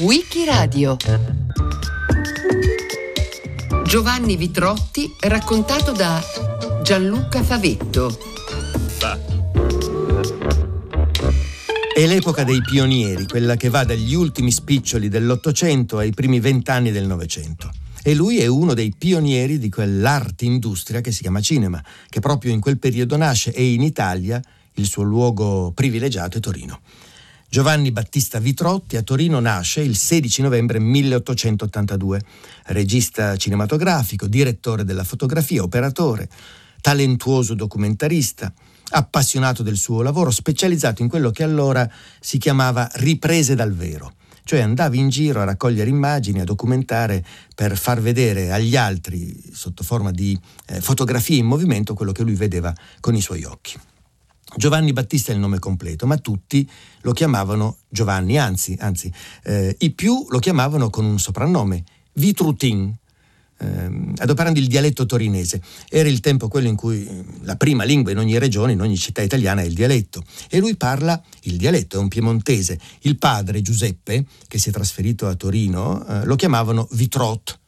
Wikiradio. Giovanni Vitrotti raccontato da Gianluca Favetto. È l'epoca dei pionieri, quella che va dagli ultimi spiccioli dell'Ottocento ai primi 20 anni del Novecento. E lui è uno dei pionieri di quell'arte industria che si chiama cinema, che proprio in quel periodo nasce, e in Italia il suo luogo privilegiato è Torino. Giovanni Battista Vitrotti a Torino nasce il 16 novembre 1882, regista cinematografico, direttore della fotografia, operatore, talentuoso documentarista, appassionato del suo lavoro, specializzato in quello che allora si chiamava riprese dal vero, cioè andava in giro a raccogliere immagini, a documentare per far vedere agli altri sotto forma di fotografie in movimento quello che lui vedeva con i suoi occhi. Giovanni Battista è il nome completo, ma tutti lo chiamavano Giovanni, anzi, i più lo chiamavano con un soprannome, Vitrutin, adoperando il dialetto torinese. Era il tempo quello in cui la prima lingua in ogni regione, in ogni città italiana è il dialetto, e lui parla il dialetto, è un piemontese. Il padre Giuseppe, che si è trasferito a Torino, lo chiamavano Vitrotti,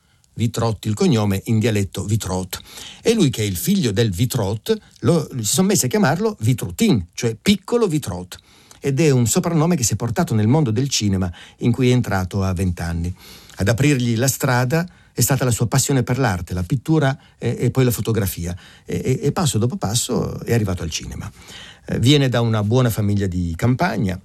il cognome, in dialetto Vitrot, e lui, che è il figlio del Vitrot, si sono messi a chiamarlo Vitrutin, cioè piccolo Vitrot, ed è un soprannome che si è portato nel mondo del cinema, in cui è entrato a 20 anni. Ad aprirgli la strada è stata la sua passione per l'arte, la pittura e poi la fotografia, e passo dopo passo è arrivato al cinema. Viene da una buona famiglia di campagna,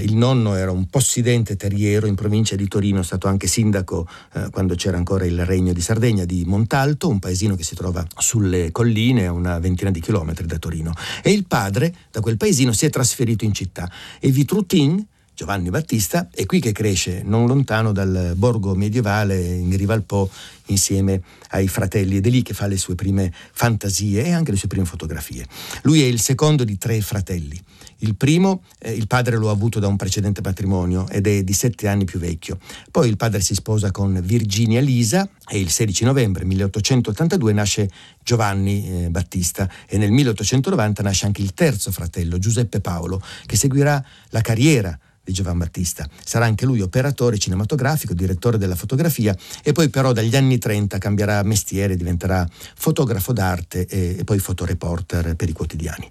il nonno era un possidente terriero in provincia di Torino, è stato anche sindaco quando c'era ancora il regno di Sardegna, di Montalto, un paesino che si trova sulle colline a una 20 chilometri da Torino, e il padre da quel paesino si è trasferito in città, e Vitrutin, Giovanni Battista, è qui che cresce, non lontano dal borgo medievale in riva al Po, insieme ai fratelli, ed è lì che fa le sue prime fantasie e anche le sue prime fotografie. Lui è il secondo di 3 fratelli. Il primo, il padre lo ha avuto da un precedente matrimonio ed è di 7 anni più vecchio. Poi il padre si sposa con Virginia Lisa e il 16 novembre 1882 nasce Giovanni Battista, e nel 1890 nasce anche il terzo fratello, Giuseppe Paolo, che seguirà la carriera di Giovanni Battista. Sarà anche lui operatore cinematografico, direttore della fotografia, e poi però dagli anni 30 cambierà mestiere, diventerà fotografo d'arte e poi fotoreporter per i quotidiani.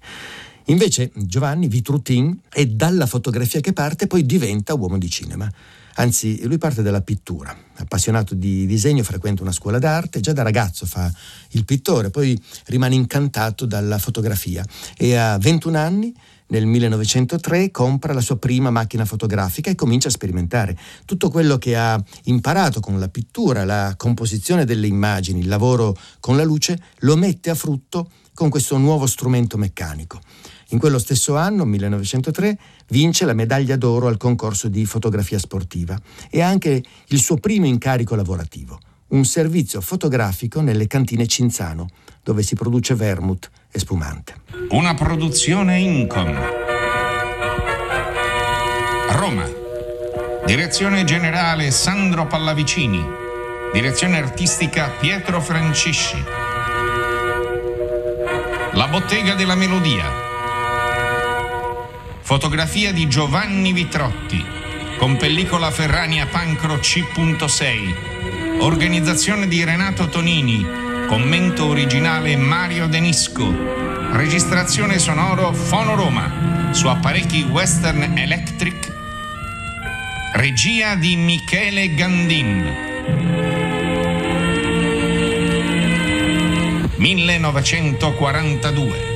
Invece Giovanni Vitrutin è dalla fotografia che parte, poi diventa uomo di cinema. Anzi, lui parte dalla pittura, appassionato di disegno, frequenta una scuola d'arte, già da ragazzo fa il pittore, poi rimane incantato dalla fotografia e a 21 anni nel 1903 compra la sua prima macchina fotografica e comincia a sperimentare. Tutto quello che ha imparato con la pittura, la composizione delle immagini, il lavoro con la luce, lo mette a frutto con questo nuovo strumento meccanico. In quello stesso anno, 1903, vince la medaglia d'oro al concorso di fotografia sportiva e ha anche il suo primo incarico lavorativo, un servizio fotografico nelle cantine Cinzano, dove si produce vermouth e spumante. Una produzione Incom. Roma. Direzione generale Sandro Pallavicini. Direzione artistica Pietro Francisci. La bottega della melodia. Fotografia di Giovanni Vitrotti, con pellicola Ferrania Pancro C.6. Organizzazione di Renato Tonini. Commento originale Mario Denisco. Registrazione sonoro Fono Roma su apparecchi Western Electric. Regia di Michele Gandin. 1942.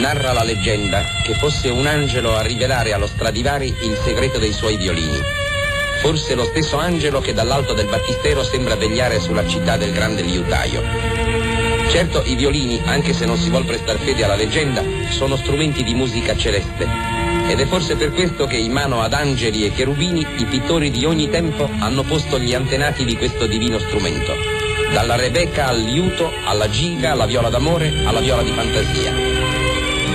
Narra la leggenda che fosse un angelo a rivelare allo Stradivari il segreto dei suoi violini. Forse lo stesso angelo che dall'alto del battistero sembra vegliare sulla città del grande liutaio. Certo, i violini, anche se non si vuol prestar fede alla leggenda, sono strumenti di musica celeste. Ed è forse per questo che in mano ad angeli e cherubini i pittori di ogni tempo hanno posto gli antenati di questo divino strumento. Dalla Rebecca al liuto, alla giga, alla viola d'amore, alla viola di fantasia.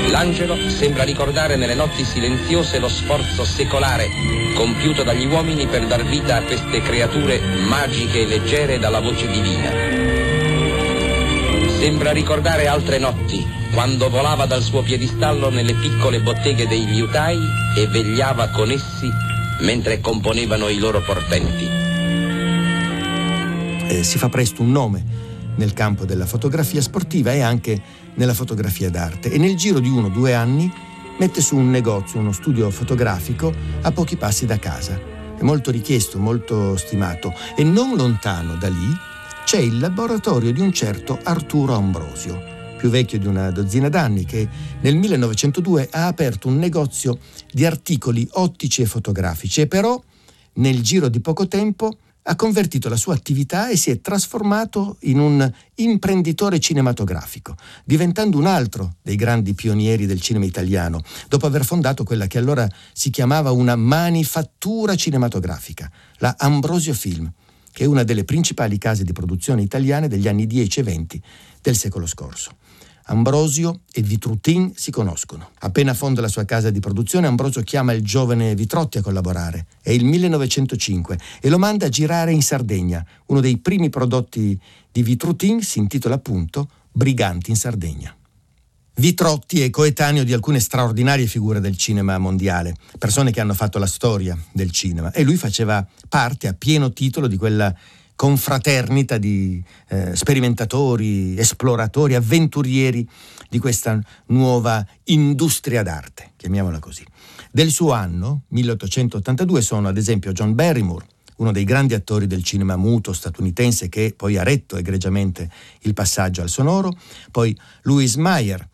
L'angelo sembra ricordare nelle notti silenziose lo sforzo secolare compiuto dagli uomini per dar vita a queste creature magiche e leggere dalla voce divina. Sembra ricordare altre notti, quando volava dal suo piedistallo nelle piccole botteghe dei liutai e vegliava con essi mentre componevano i loro portenti. Si fa presto un nome nel campo della fotografia sportiva e anche nella fotografia d'arte, e nel giro di 1 o 2 anni mette su un negozio, uno studio fotografico a pochi passi da casa. È molto richiesto, molto stimato, e non lontano da lì c'è il laboratorio di un certo Arturo Ambrosio, più vecchio di 12 anni, che nel 1902 ha aperto un negozio di articoli ottici e fotografici, e però nel giro di poco tempo ha convertito la sua attività e si è trasformato in un imprenditore cinematografico, diventando un altro dei grandi pionieri del cinema italiano, dopo aver fondato quella che allora si chiamava una manifattura cinematografica, la Ambrosio Film, che è una delle principali case di produzione italiane degli anni 10 e 20 del secolo scorso. Ambrosio e Vitruttin si conoscono. Appena fonda la sua casa di produzione, Ambrosio chiama il giovane Vitrotti a collaborare. È il 1905 e lo manda a girare in Sardegna. Uno dei primi prodotti di Vitruttin si intitola appunto Briganti in Sardegna. Vitrotti è coetaneo di alcune straordinarie figure del cinema mondiale, persone che hanno fatto la storia del cinema, e lui faceva parte a pieno titolo di quella confraternita di sperimentatori, esploratori, avventurieri di questa nuova industria d'arte, chiamiamola così. Del suo anno, 1882, sono ad esempio John Barrymore, uno dei grandi attori del cinema muto statunitense che poi ha retto egregiamente il passaggio al sonoro, poi Louis Mayer,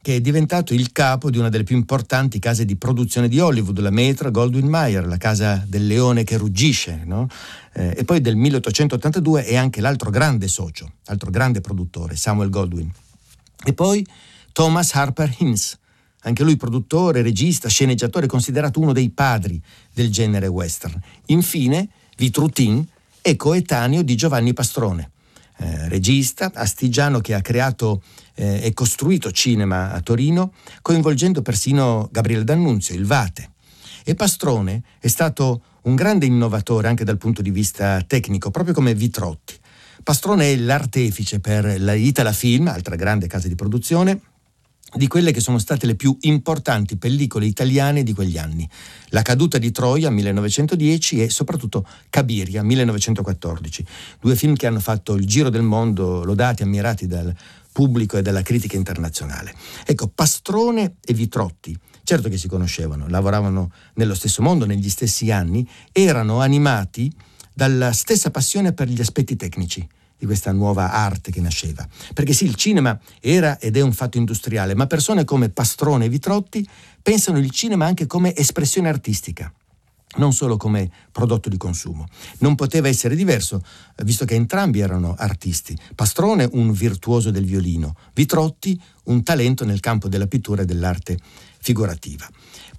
che è diventato il capo di una delle più importanti case di produzione di Hollywood, la Metro-Goldwyn-Mayer, la casa del leone che ruggisce, no? E poi del 1882 è anche l'altro grande socio, l'altro grande produttore, Samuel Goldwyn. E poi Thomas Harper Hines, anche lui produttore, regista, sceneggiatore, considerato uno dei padri del genere western. Infine, Vitruttin è coetaneo di Giovanni Pastrone, regista astigiano che ha creato e costruito cinema a Torino, coinvolgendo persino Gabriele D'Annunzio, il Vate. E Pastrone è stato un grande innovatore anche dal punto di vista tecnico, proprio come Vitrotti. Pastrone è l'artefice per la Itala Film, altra grande casa di produzione, di quelle che sono state le più importanti pellicole italiane di quegli anni: La caduta di Troia 1910 e soprattutto Cabiria 1914, 2 film che hanno fatto il giro del mondo, lodati, ammirati dal pubblico e dalla critica internazionale. Ecco, Pastrone e Vitrotti, certo che si conoscevano, lavoravano nello stesso mondo, negli stessi anni, erano animati dalla stessa passione per gli aspetti tecnici di questa nuova arte che nasceva. Perché sì, il cinema era ed è un fatto industriale, ma persone come Pastrone e Vitrotti pensano il cinema anche come espressione artistica, non solo come prodotto di consumo. Non poteva essere diverso, visto che entrambi erano artisti. Pastrone un virtuoso del violino, Vitrotti un talento nel campo della pittura e dell'arte figurativa.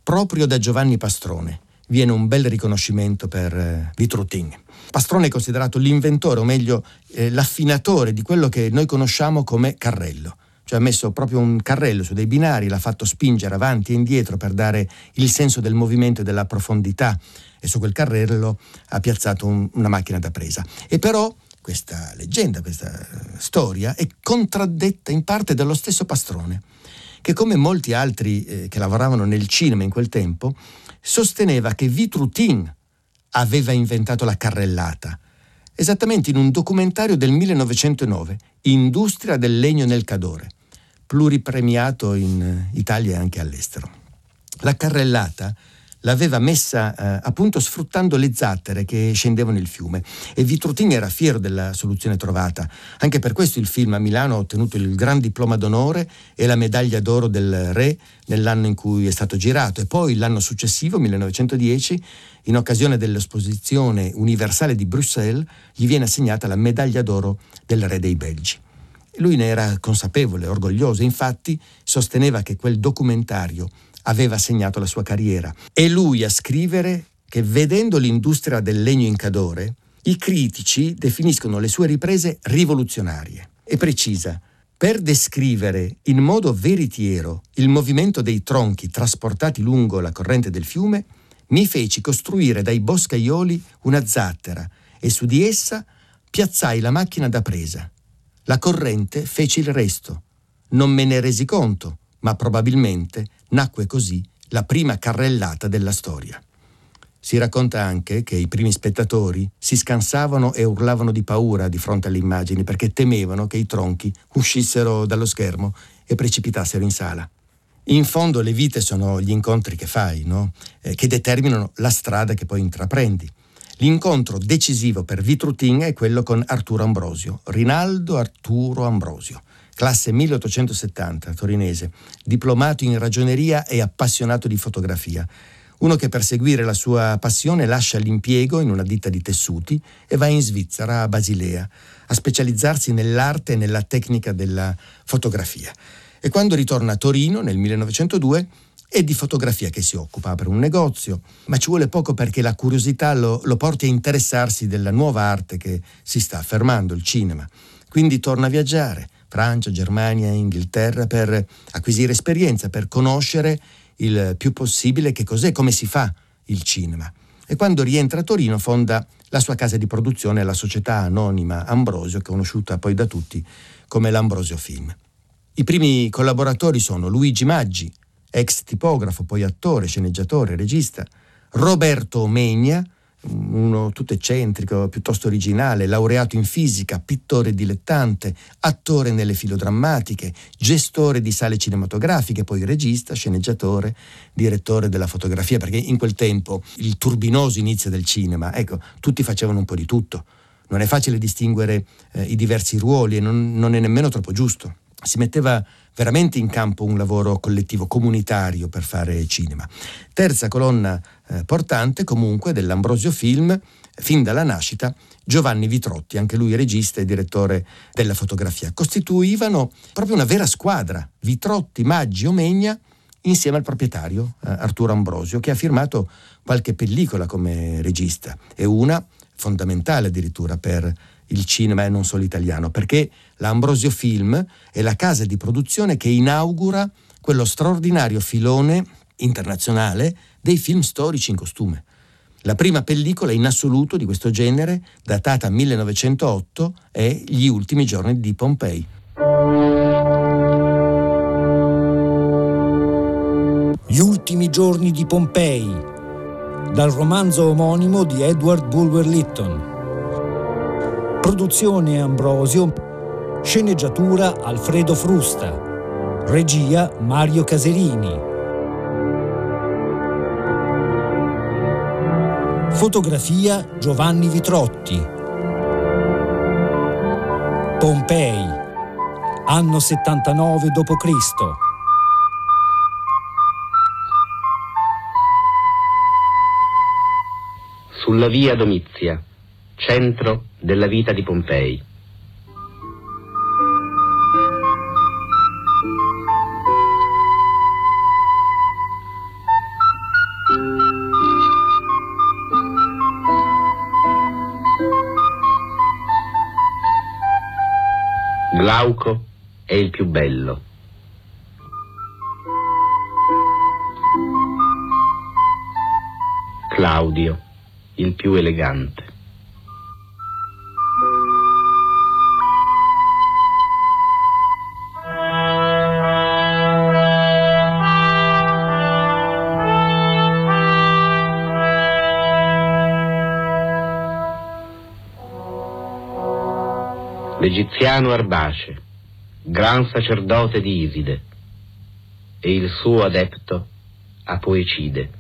Proprio da Giovanni Pastrone viene un bel riconoscimento per Vitruttin. Pastrone è considerato l'inventore, o meglio l'affinatore di quello che noi conosciamo come carrello, cioè ha messo proprio un carrello su dei binari, l'ha fatto spingere avanti e indietro per dare il senso del movimento e della profondità, e su quel carrello ha piazzato una macchina da presa. E però questa leggenda, questa storia è contraddetta in parte dallo stesso Pastrone, che come molti altri che lavoravano nel cinema in quel tempo sosteneva che Vitruttin aveva inventato la carrellata, esattamente in un documentario del 1909, Industria del legno nel Cadore, pluripremiato in Italia e anche all'estero. La carrellata l'aveva messa appunto sfruttando le zattere che scendevano il fiume, e Vitruttin era fiero della soluzione trovata. Anche per questo il film a Milano ha ottenuto il gran diploma d'onore e la medaglia d'oro del re nell'anno in cui è stato girato, e poi l'anno successivo, 1910, in occasione dell'esposizione universale di Bruxelles, gli viene assegnata la medaglia d'oro del re dei Belgi. Lui ne era consapevole, orgoglioso, infatti sosteneva che quel documentario aveva segnato la sua carriera. È lui a scrivere che, vedendo l'industria del legno in Cadore, i critici definiscono le sue riprese rivoluzionarie. E precisa: per descrivere in modo veritiero il movimento dei tronchi trasportati lungo la corrente del fiume, mi feci costruire dai boscaioli una zattera e su di essa piazzai la macchina da presa. La corrente fece il resto. Non me ne resi conto, ma probabilmente nacque così la prima carrellata della storia. Si racconta anche che i primi spettatori si scansavano e urlavano di paura di fronte alle immagini perché temevano che i tronchi uscissero dallo schermo e precipitassero in sala. In fondo le vite sono gli incontri che fai, no? Che determinano la strada che poi intraprendi. L'incontro decisivo per Vitruttin è quello con Arturo Ambrosio, Rinaldo Arturo Ambrosio, classe 1870, torinese, diplomato in ragioneria e appassionato di fotografia. Uno che per seguire la sua passione lascia l'impiego in una ditta di tessuti e va in Svizzera, a Basilea, a specializzarsi nell'arte e nella tecnica della fotografia. E quando ritorna a Torino nel 1902 è di fotografia che si occupa, per un negozio, ma ci vuole poco perché la curiosità lo porti a interessarsi della nuova arte che si sta affermando, il cinema. Quindi torna a viaggiare, Francia, Germania, Inghilterra, per acquisire esperienza, per conoscere il più possibile che cos'è, come si fa il cinema. E quando rientra a Torino fonda la sua casa di produzione, la società anonima Ambrosio, conosciuta poi da tutti come l'Ambrosio Film. I primi collaboratori sono Luigi Maggi, ex tipografo, poi attore, sceneggiatore, regista, Roberto Omegna, uno tutto eccentrico, piuttosto originale, laureato in fisica, pittore dilettante, attore nelle filodrammatiche, gestore di sale cinematografiche, poi regista, sceneggiatore, direttore della fotografia, perché in quel tempo il turbinoso inizio del cinema, ecco, tutti facevano un po' di tutto. Non è facile distinguere i diversi ruoli e non è nemmeno troppo giusto. Si metteva veramente in campo un lavoro collettivo, comunitario, per fare cinema. Terza colonna portante comunque dell'Ambrosio Film, fin dalla nascita, Giovanni Vitrotti, anche lui regista e direttore della fotografia. Costituivano proprio una vera squadra, Vitrotti, Maggi, Omegna, insieme al proprietario Arturo Ambrosio, che ha firmato qualche pellicola come regista, e una fondamentale addirittura per il cinema e non solo italiano, perché l'Ambrosio Film è la casa di produzione che inaugura quello straordinario filone internazionale dei film storici in costume. La prima pellicola in assoluto di questo genere, datata 1908, è Gli ultimi giorni di Pompei. Gli ultimi giorni di Pompei, dal romanzo omonimo di Edward Bulwer-Lytton. Produzione Ambrosio, sceneggiatura Alfredo Frusta, regia Mario Caserini, fotografia Giovanni Vitrotti. Pompei, anno 79 d.C. Sulla via Domizia, centro della vita di Pompei. Glauco è il più bello. Claudio, il più elegante. L'egiziano Arbace, gran sacerdote di Iside, e il suo adepto Apoecide.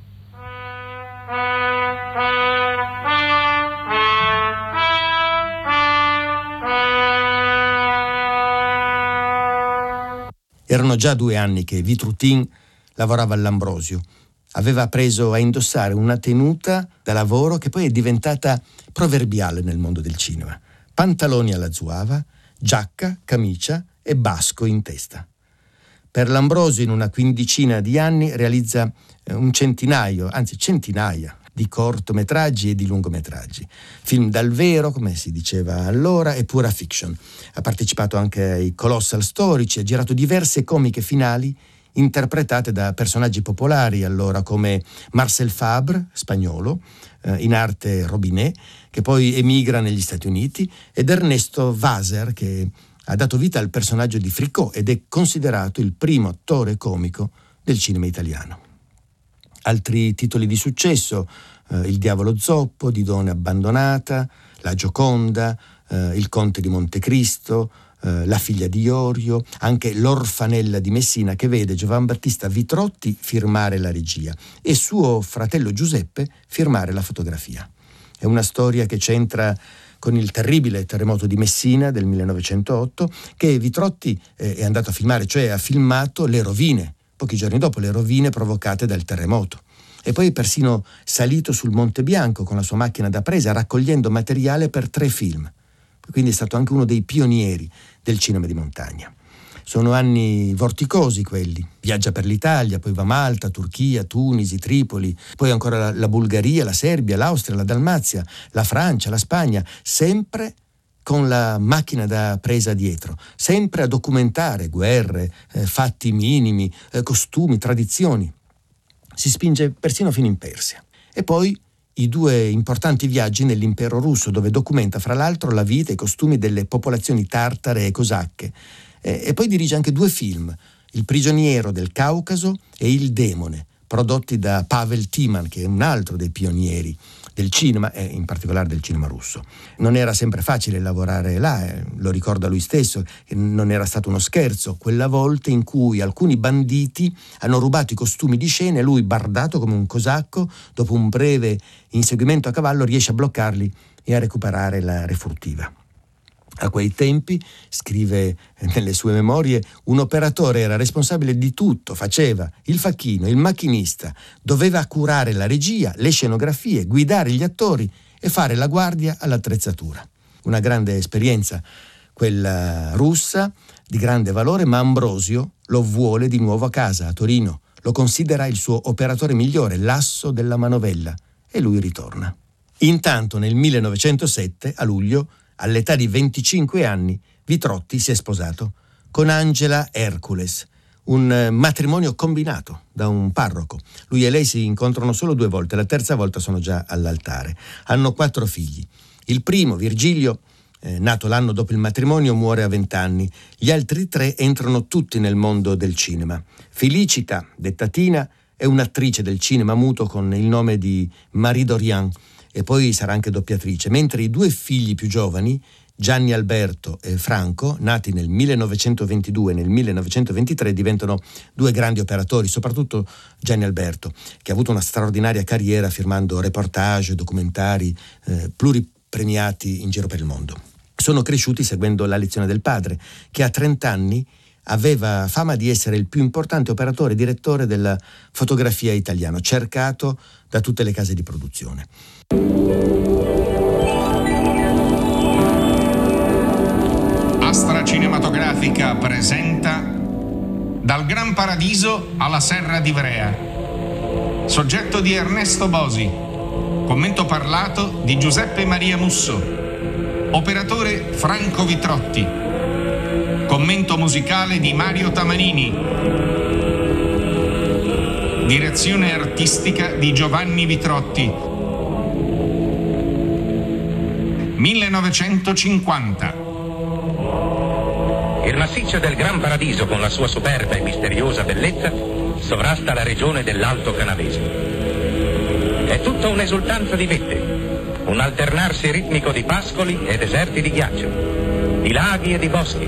Erano già 2 anni che Vitrouttin lavorava all'Ambrosio. Aveva preso a indossare una tenuta da lavoro che poi è diventata proverbiale nel mondo del cinema. Pantaloni alla zuava, giacca, camicia e basco in testa. Per l'Ambrosio in una quindicina di anni realizza centinaia di cortometraggi e di lungometraggi. Film dal vero, come si diceva allora, e pura fiction. Ha partecipato anche ai colossal storici, ha girato diverse comiche finali interpretate da personaggi popolari allora come Marcel Fabre, spagnolo, in arte Robinet, che poi emigra negli Stati Uniti, ed Ernesto Vaser, che ha dato vita al personaggio di Fricco ed è considerato il primo attore comico del cinema italiano. Altri titoli di successo, Il diavolo zoppo, Didone abbandonata, La Gioconda, Il conte di Montecristo, La figlia di Iorio, anche L'orfanella di Messina, che vede Giovanni Battista Vitrotti firmare la regia e suo fratello Giuseppe firmare la fotografia. È una storia che c'entra con il terribile terremoto di Messina del 1908, che Vitrotti è andato a filmare, cioè ha filmato le rovine, pochi giorni dopo, le rovine provocate dal terremoto. E poi è persino salito sul Monte Bianco con la sua macchina da presa, raccogliendo materiale per 3 film. Quindi è stato anche uno dei pionieri del cinema di montagna. Sono anni vorticosi quelli. Viaggia per l'Italia, poi va a Malta, Turchia, Tunisi, Tripoli, poi ancora la Bulgaria, la Serbia, l'Austria, la Dalmazia, la Francia, la Spagna, sempre con la macchina da presa dietro, sempre a documentare guerre, fatti minimi, costumi, tradizioni. Si spinge persino fino in Persia. E poi i 2 importanti viaggi nell'impero russo, dove documenta fra l'altro la vita e i costumi delle popolazioni tartare e cosacche. E poi dirige anche 2 film, Il prigioniero del Caucaso e Il demone, prodotti da Pavel Timan, che è un altro dei pionieri del cinema e in particolare del cinema russo. Non era sempre facile lavorare là, lo ricorda lui stesso, non era stato uno scherzo quella volta in cui alcuni banditi hanno rubato i costumi di scena e lui, bardato come un cosacco, dopo un breve inseguimento a cavallo riesce a bloccarli e a recuperare la refurtiva. A quei tempi, scrive nelle sue memorie, un operatore era responsabile di tutto, faceva il facchino, il macchinista, doveva curare la regia, le scenografie, guidare gli attori e fare la guardia all'attrezzatura. Una grande esperienza, quella russa, di grande valore, ma Ambrosio lo vuole di nuovo a casa, a Torino, lo considera il suo operatore migliore, l'asso della manovella, e lui ritorna. Intanto nel 1907, a luglio, all'età di 25 anni, Vitrotti si è sposato con Angela Hercules, un matrimonio combinato da un parroco. Lui e lei si incontrano solo 2 volte, la terza volta sono già all'altare. Hanno 4 figli. Il primo, Virgilio, nato l'anno dopo il matrimonio, muore a 20 anni. Gli altri 3 entrano tutti nel mondo del cinema. Felicita, detta Tina, è un'attrice del cinema muto con il nome di Marie Dorian, e poi sarà anche doppiatrice, mentre i 2 figli più giovani, Gianni Alberto e Franco, nati nel 1922 e nel 1923, diventano 2 grandi operatori, soprattutto Gianni Alberto, che ha avuto una straordinaria carriera firmando reportage, documentari pluripremiati in giro per il mondo. Sono cresciuti seguendo la lezione del padre, che a 30 anni aveva fama di essere il più importante operatore e direttore della fotografia italiana, cercato da tutte le case di produzione. Astra Cinematografica presenta Dal Gran Paradiso alla Serra di Ivrea. Soggetto di Ernesto Bosi. Commento parlato di Giuseppe Maria Musso. Operatore Franco Vitrotti. Commento musicale di Mario Tamanini. Direzione artistica di Giovanni Vitrotti. 1950. Il massiccio del Gran Paradiso, con la sua superba e misteriosa bellezza, sovrasta la regione dell'Alto Canavese. È tutta un'esultanza di vette, un alternarsi ritmico di pascoli e deserti di ghiaccio, di laghi e di boschi,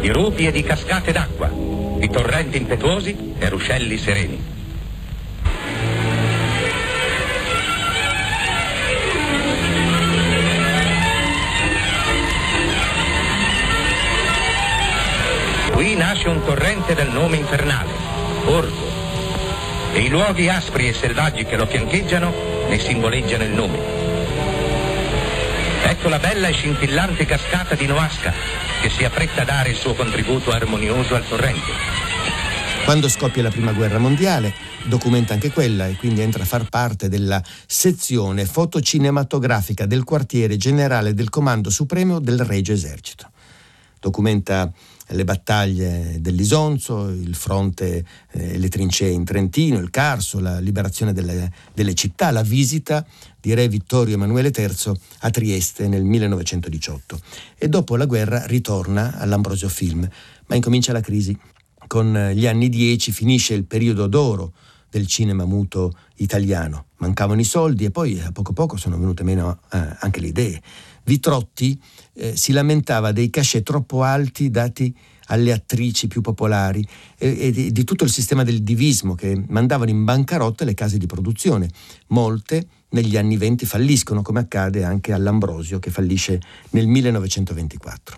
di rupi e di cascate d'acqua, di torrenti impetuosi e ruscelli sereni. Nasce un torrente del nome infernale, Orco, e i luoghi aspri e selvaggi che lo fiancheggiano ne simboleggiano il nome. Ecco la bella e scintillante cascata di Noasca, che si appretta a dare il suo contributo armonioso al torrente. Quando scoppia la prima guerra mondiale, documenta anche quella e quindi entra a far parte della sezione fotocinematografica del quartiere generale del Comando Supremo del Regio Esercito. Documenta le battaglie dell'Isonzo, il fronte e le trincee in Trentino, il Carso, la liberazione delle città, la visita di re Vittorio Emanuele III a Trieste nel 1918. E dopo la guerra ritorna all'Ambrosio Film, ma incomincia la crisi. Con gli anni 10 finisce il periodo d'oro del cinema muto italiano. Mancavano i soldi e poi a poco sono venute meno anche le idee. Vitrotti si lamentava dei cachet troppo alti dati alle attrici più popolari e di tutto il sistema del divismo che mandavano in bancarotta le case di produzione. Molte negli anni 20 falliscono, come accade anche all'Ambrosio, che fallisce nel 1924.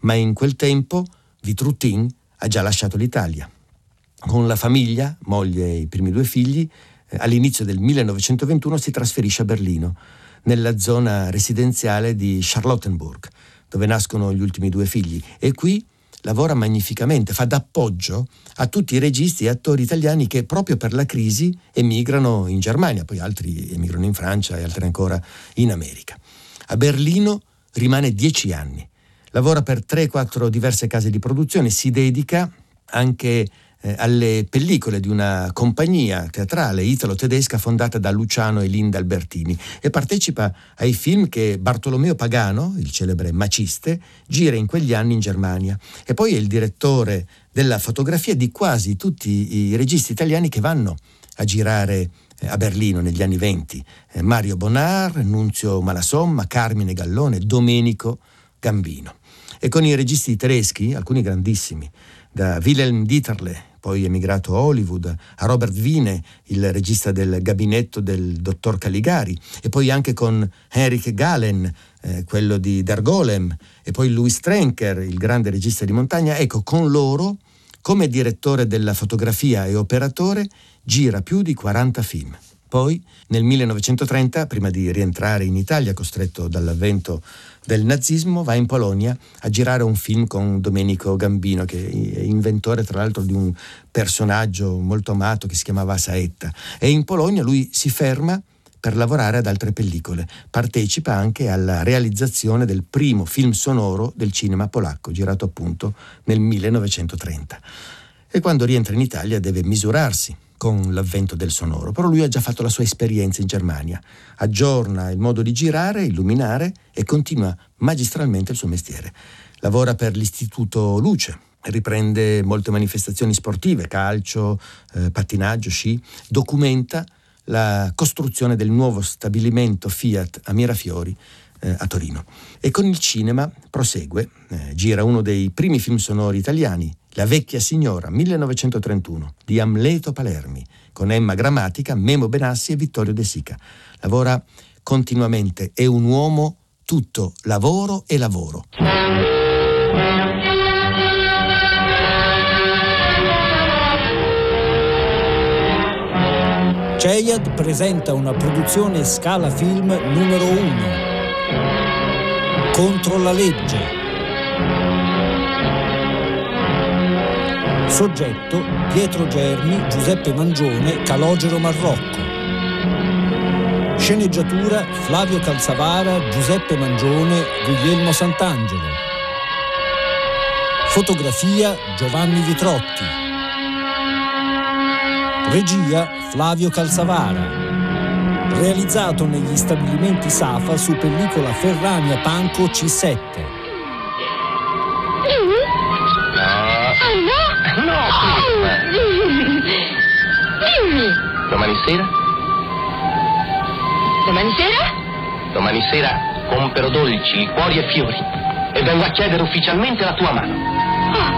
Ma in quel tempo Vitruttin ha già lasciato l'Italia. Con la famiglia, moglie e i primi due figli, all'inizio del 1921 si trasferisce a Berlino, nella zona residenziale di Charlottenburg, dove nascono gli ultimi due figli, e qui lavora magnificamente, fa d'appoggio a tutti i registi e attori italiani che proprio per la crisi emigrano in Germania, poi altri emigrano in Francia e altri ancora in America. A Berlino rimane 10 anni, lavora per 3-4 diverse case di produzione, si dedica anche alle pellicole di una compagnia teatrale italo-tedesca fondata da Luciano e Linda Albertini, e partecipa ai film che Bartolomeo Pagano, il celebre Maciste, gira in quegli anni in Germania, e poi è il direttore della fotografia di quasi tutti i registi italiani che vanno a girare a Berlino negli anni 20: Mario Bonnard, Nunzio Malasomma, Carmine Gallone, Domenico Gambino. E con i registi tedeschi, alcuni grandissimi, da Wilhelm Dieterle, poi emigrato a Hollywood, a Robert Wiene, il regista del Gabinetto del dottor Caligari, e poi anche con Henrik Galeen, quello di Der Golem, e poi Louis Trenker, il grande regista di montagna. Ecco, con loro, come direttore della fotografia e operatore, gira più di 40 film. Poi, nel 1930, prima di rientrare in Italia, costretto dall'avvento del nazismo, va in Polonia a girare un film con Domenico Gambino, che è inventore tra l'altro di un personaggio molto amato che si chiamava Saetta, e in Polonia lui si ferma per lavorare ad altre pellicole. Partecipa anche alla realizzazione del primo film sonoro del cinema polacco, girato appunto nel 1930, e quando rientra in Italia deve misurarsi con l'avvento del sonoro, però lui ha già fatto la sua esperienza in Germania, aggiorna il modo di girare, illuminare, e continua magistralmente il suo mestiere. Lavora per l'Istituto Luce, riprende molte manifestazioni sportive, calcio, pattinaggio, sci, documenta la costruzione del nuovo stabilimento Fiat a Mirafiori, a Torino. E con il cinema prosegue, gira uno dei primi film sonori italiani, La vecchia signora, 1931, di Amleto Palermi, con Emma Grammatica, Memo Benassi e Vittorio De Sica. Lavora continuamente, è un uomo tutto lavoro e lavoro. Ceyad presenta una produzione Scala Film numero 1, Contro la legge. Soggetto: Pietro Germi, Giuseppe Mangione, Calogero Marrocco. Sceneggiatura: Flavio Calzavara, Giuseppe Mangione, Guglielmo Sant'Angelo. Fotografia: Giovanni Vitrotti. Regia: Flavio Calzavara. Realizzato negli stabilimenti Safa su pellicola Ferrania Panco C7. Domani sera? Domani sera? Domani sera compro dolci, liquori e fiori e vengo a chiedere ufficialmente la tua mano. Oh.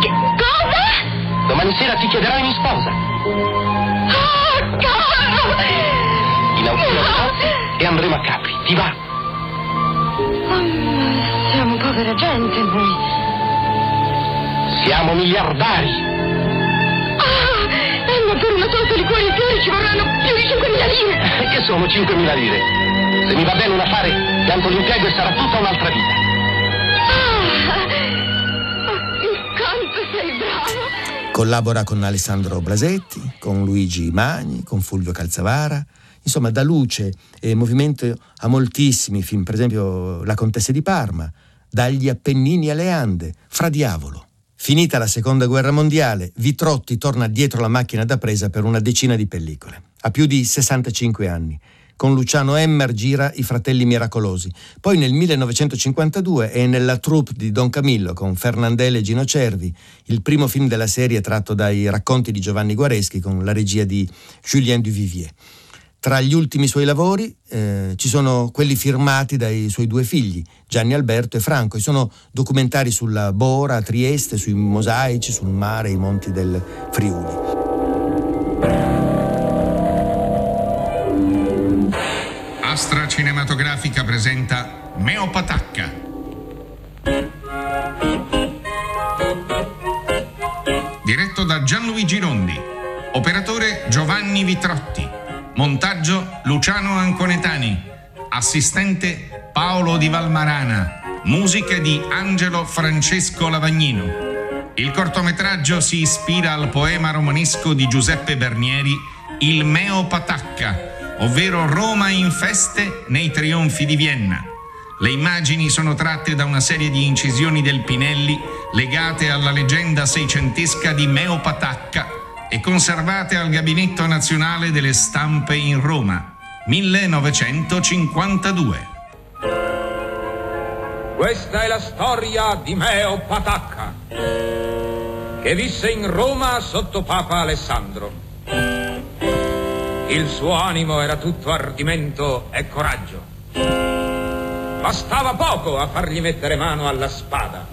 Cosa? Domani sera ti chiederai in sposa. Oh, caro! In autunno e andremo a Capri, ti va? Oh, siamo povera gente noi. Siamo miliardari. Per una torta di cuori e fiori ci vorranno più di 5.000 lire. Che sono 5.000 lire? Se mi va bene un affare, pianto l'impiego e sarà tutta un'altra vita. Quanto sei bravo! Collabora con Alessandro Blasetti, con Luigi Magni, con Fulvio Calzavara. Insomma, dà luce e movimento a moltissimi film, per esempio La Contessa di Parma, dagli Appennini alle Ande, fra diavolo. Finita la seconda guerra mondiale, Vitrotti torna dietro la macchina da presa per una decina di pellicole. Ha più di 65 anni. Con Luciano Emmer gira I fratelli miracolosi. Poi nel 1952 è nella troupe di Don Camillo con Fernandel e Gino Cervi, il primo film della serie tratto dai racconti di Giovanni Guareschi con la regia di Julien Duvivier. Tra gli ultimi suoi lavori ci sono quelli firmati dai suoi due figli, Gianni Alberto e Franco, e sono documentari sulla Bora a Trieste, sui mosaici, sul mare e i monti del Friuli. Astra Cinematografica presenta Meo Patacca. Diretto da Gianluigi Rondi. Operatore Giovanni Vitrotti. Montaggio Luciano Anconetani. Assistente Paolo Di Valmarana. Musiche di Angelo Francesco Lavagnino. Il cortometraggio si ispira al poema romanesco di Giuseppe Bernieri, Il Meo Patacca, ovvero Roma in feste nei trionfi di Vienna. Le immagini sono tratte da una serie di incisioni del Pinelli legate alla leggenda seicentesca di Meo Patacca e conservate al Gabinetto Nazionale delle Stampe in Roma, 1952. Questa è la storia di Meo Patacca, che visse in Roma sotto Papa Alessandro. Il suo animo era tutto ardimento e coraggio. Bastava poco a fargli mettere mano alla spada.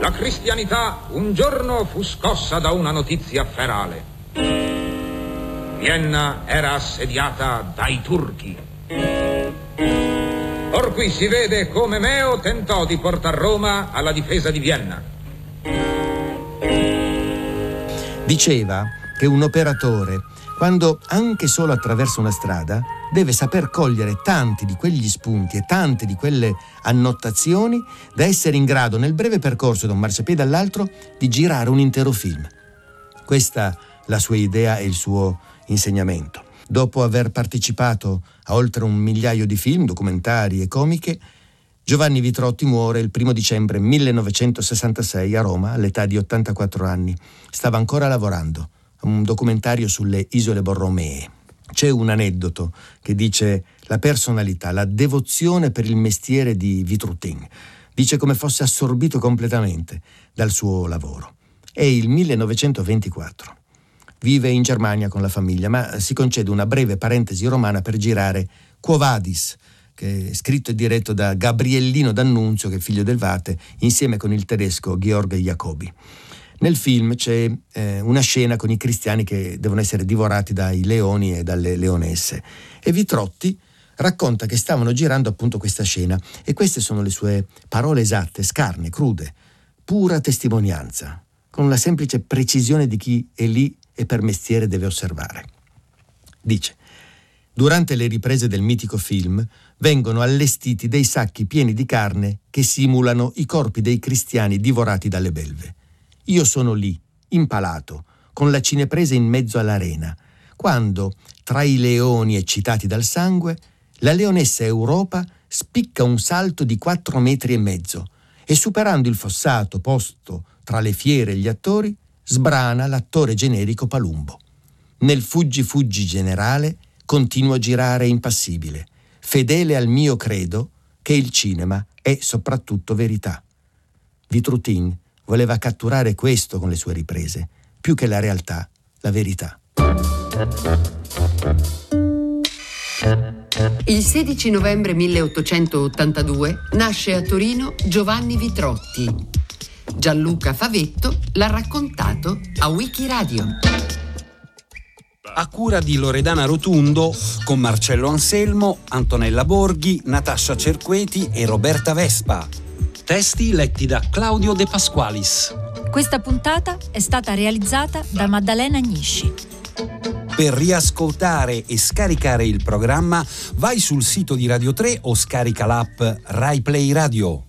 La cristianità un giorno fu scossa da una notizia ferale. Vienna era assediata dai turchi. Or qui si vede come Meo tentò di portare Roma alla difesa di Vienna. Diceva che un operatore, quando anche solo attraversa una strada, deve saper cogliere tanti di quegli spunti e tante di quelle annotazioni da essere in grado, nel breve percorso da un marciapiede all'altro, di girare un intero film. Questa la sua idea e il suo insegnamento. Dopo aver partecipato a oltre 1 migliaio di film, documentari e comiche, Giovanni Vitrotti muore il 1 dicembre 1966 a Roma all'età di 84 anni. Stava ancora lavorando un documentario sulle isole Borromee. C'è un aneddoto che dice la personalità, la devozione per il mestiere di Vitruttin. Dice come fosse assorbito completamente dal suo lavoro. È il 1924. Vive in Germania con la famiglia, ma si concede una breve parentesi romana per girare Quo Vadis, che è scritto e diretto da Gabriele D'Annunzio, che è figlio del Vate, insieme con il tedesco Georg Jacobi. Nel film c'è una scena con i cristiani che devono essere divorati dai leoni e dalle leonesse, e Vitrotti racconta che stavano girando appunto questa scena, e queste sono le sue parole esatte, scarne, crude, pura testimonianza, con la semplice precisione di chi è lì e per mestiere deve osservare. Dice: durante le riprese del mitico film vengono allestiti dei sacchi pieni di carne che simulano i corpi dei cristiani divorati dalle belve. Io sono lì, impalato, con la cinepresa in mezzo all'arena, quando, tra i leoni eccitati dal sangue, la leonessa Europa spicca un salto di 4,5 metri e, superando il fossato posto tra le fiere e gli attori, sbrana l'attore generico Palumbo. Nel fuggi-fuggi generale continuo a girare impassibile, fedele al mio credo che il cinema è soprattutto verità. Vitrotin voleva catturare questo con le sue riprese, più che la realtà, la verità. Il 16 novembre 1882 nasce a Torino Giovanni Vitrotti. Gianluca Favetto l'ha raccontato a Wikiradio. A cura di Loredana Rotundo, con Marcello Anselmo, Antonella Borghi, Natascia Cerqueti e Roberta Vespa. Testi letti da Claudio De Pasqualis. Questa puntata è stata realizzata da Maddalena Agnisci. Per riascoltare e scaricare il programma vai sul sito di Radio 3 o scarica l'app RaiPlay Radio.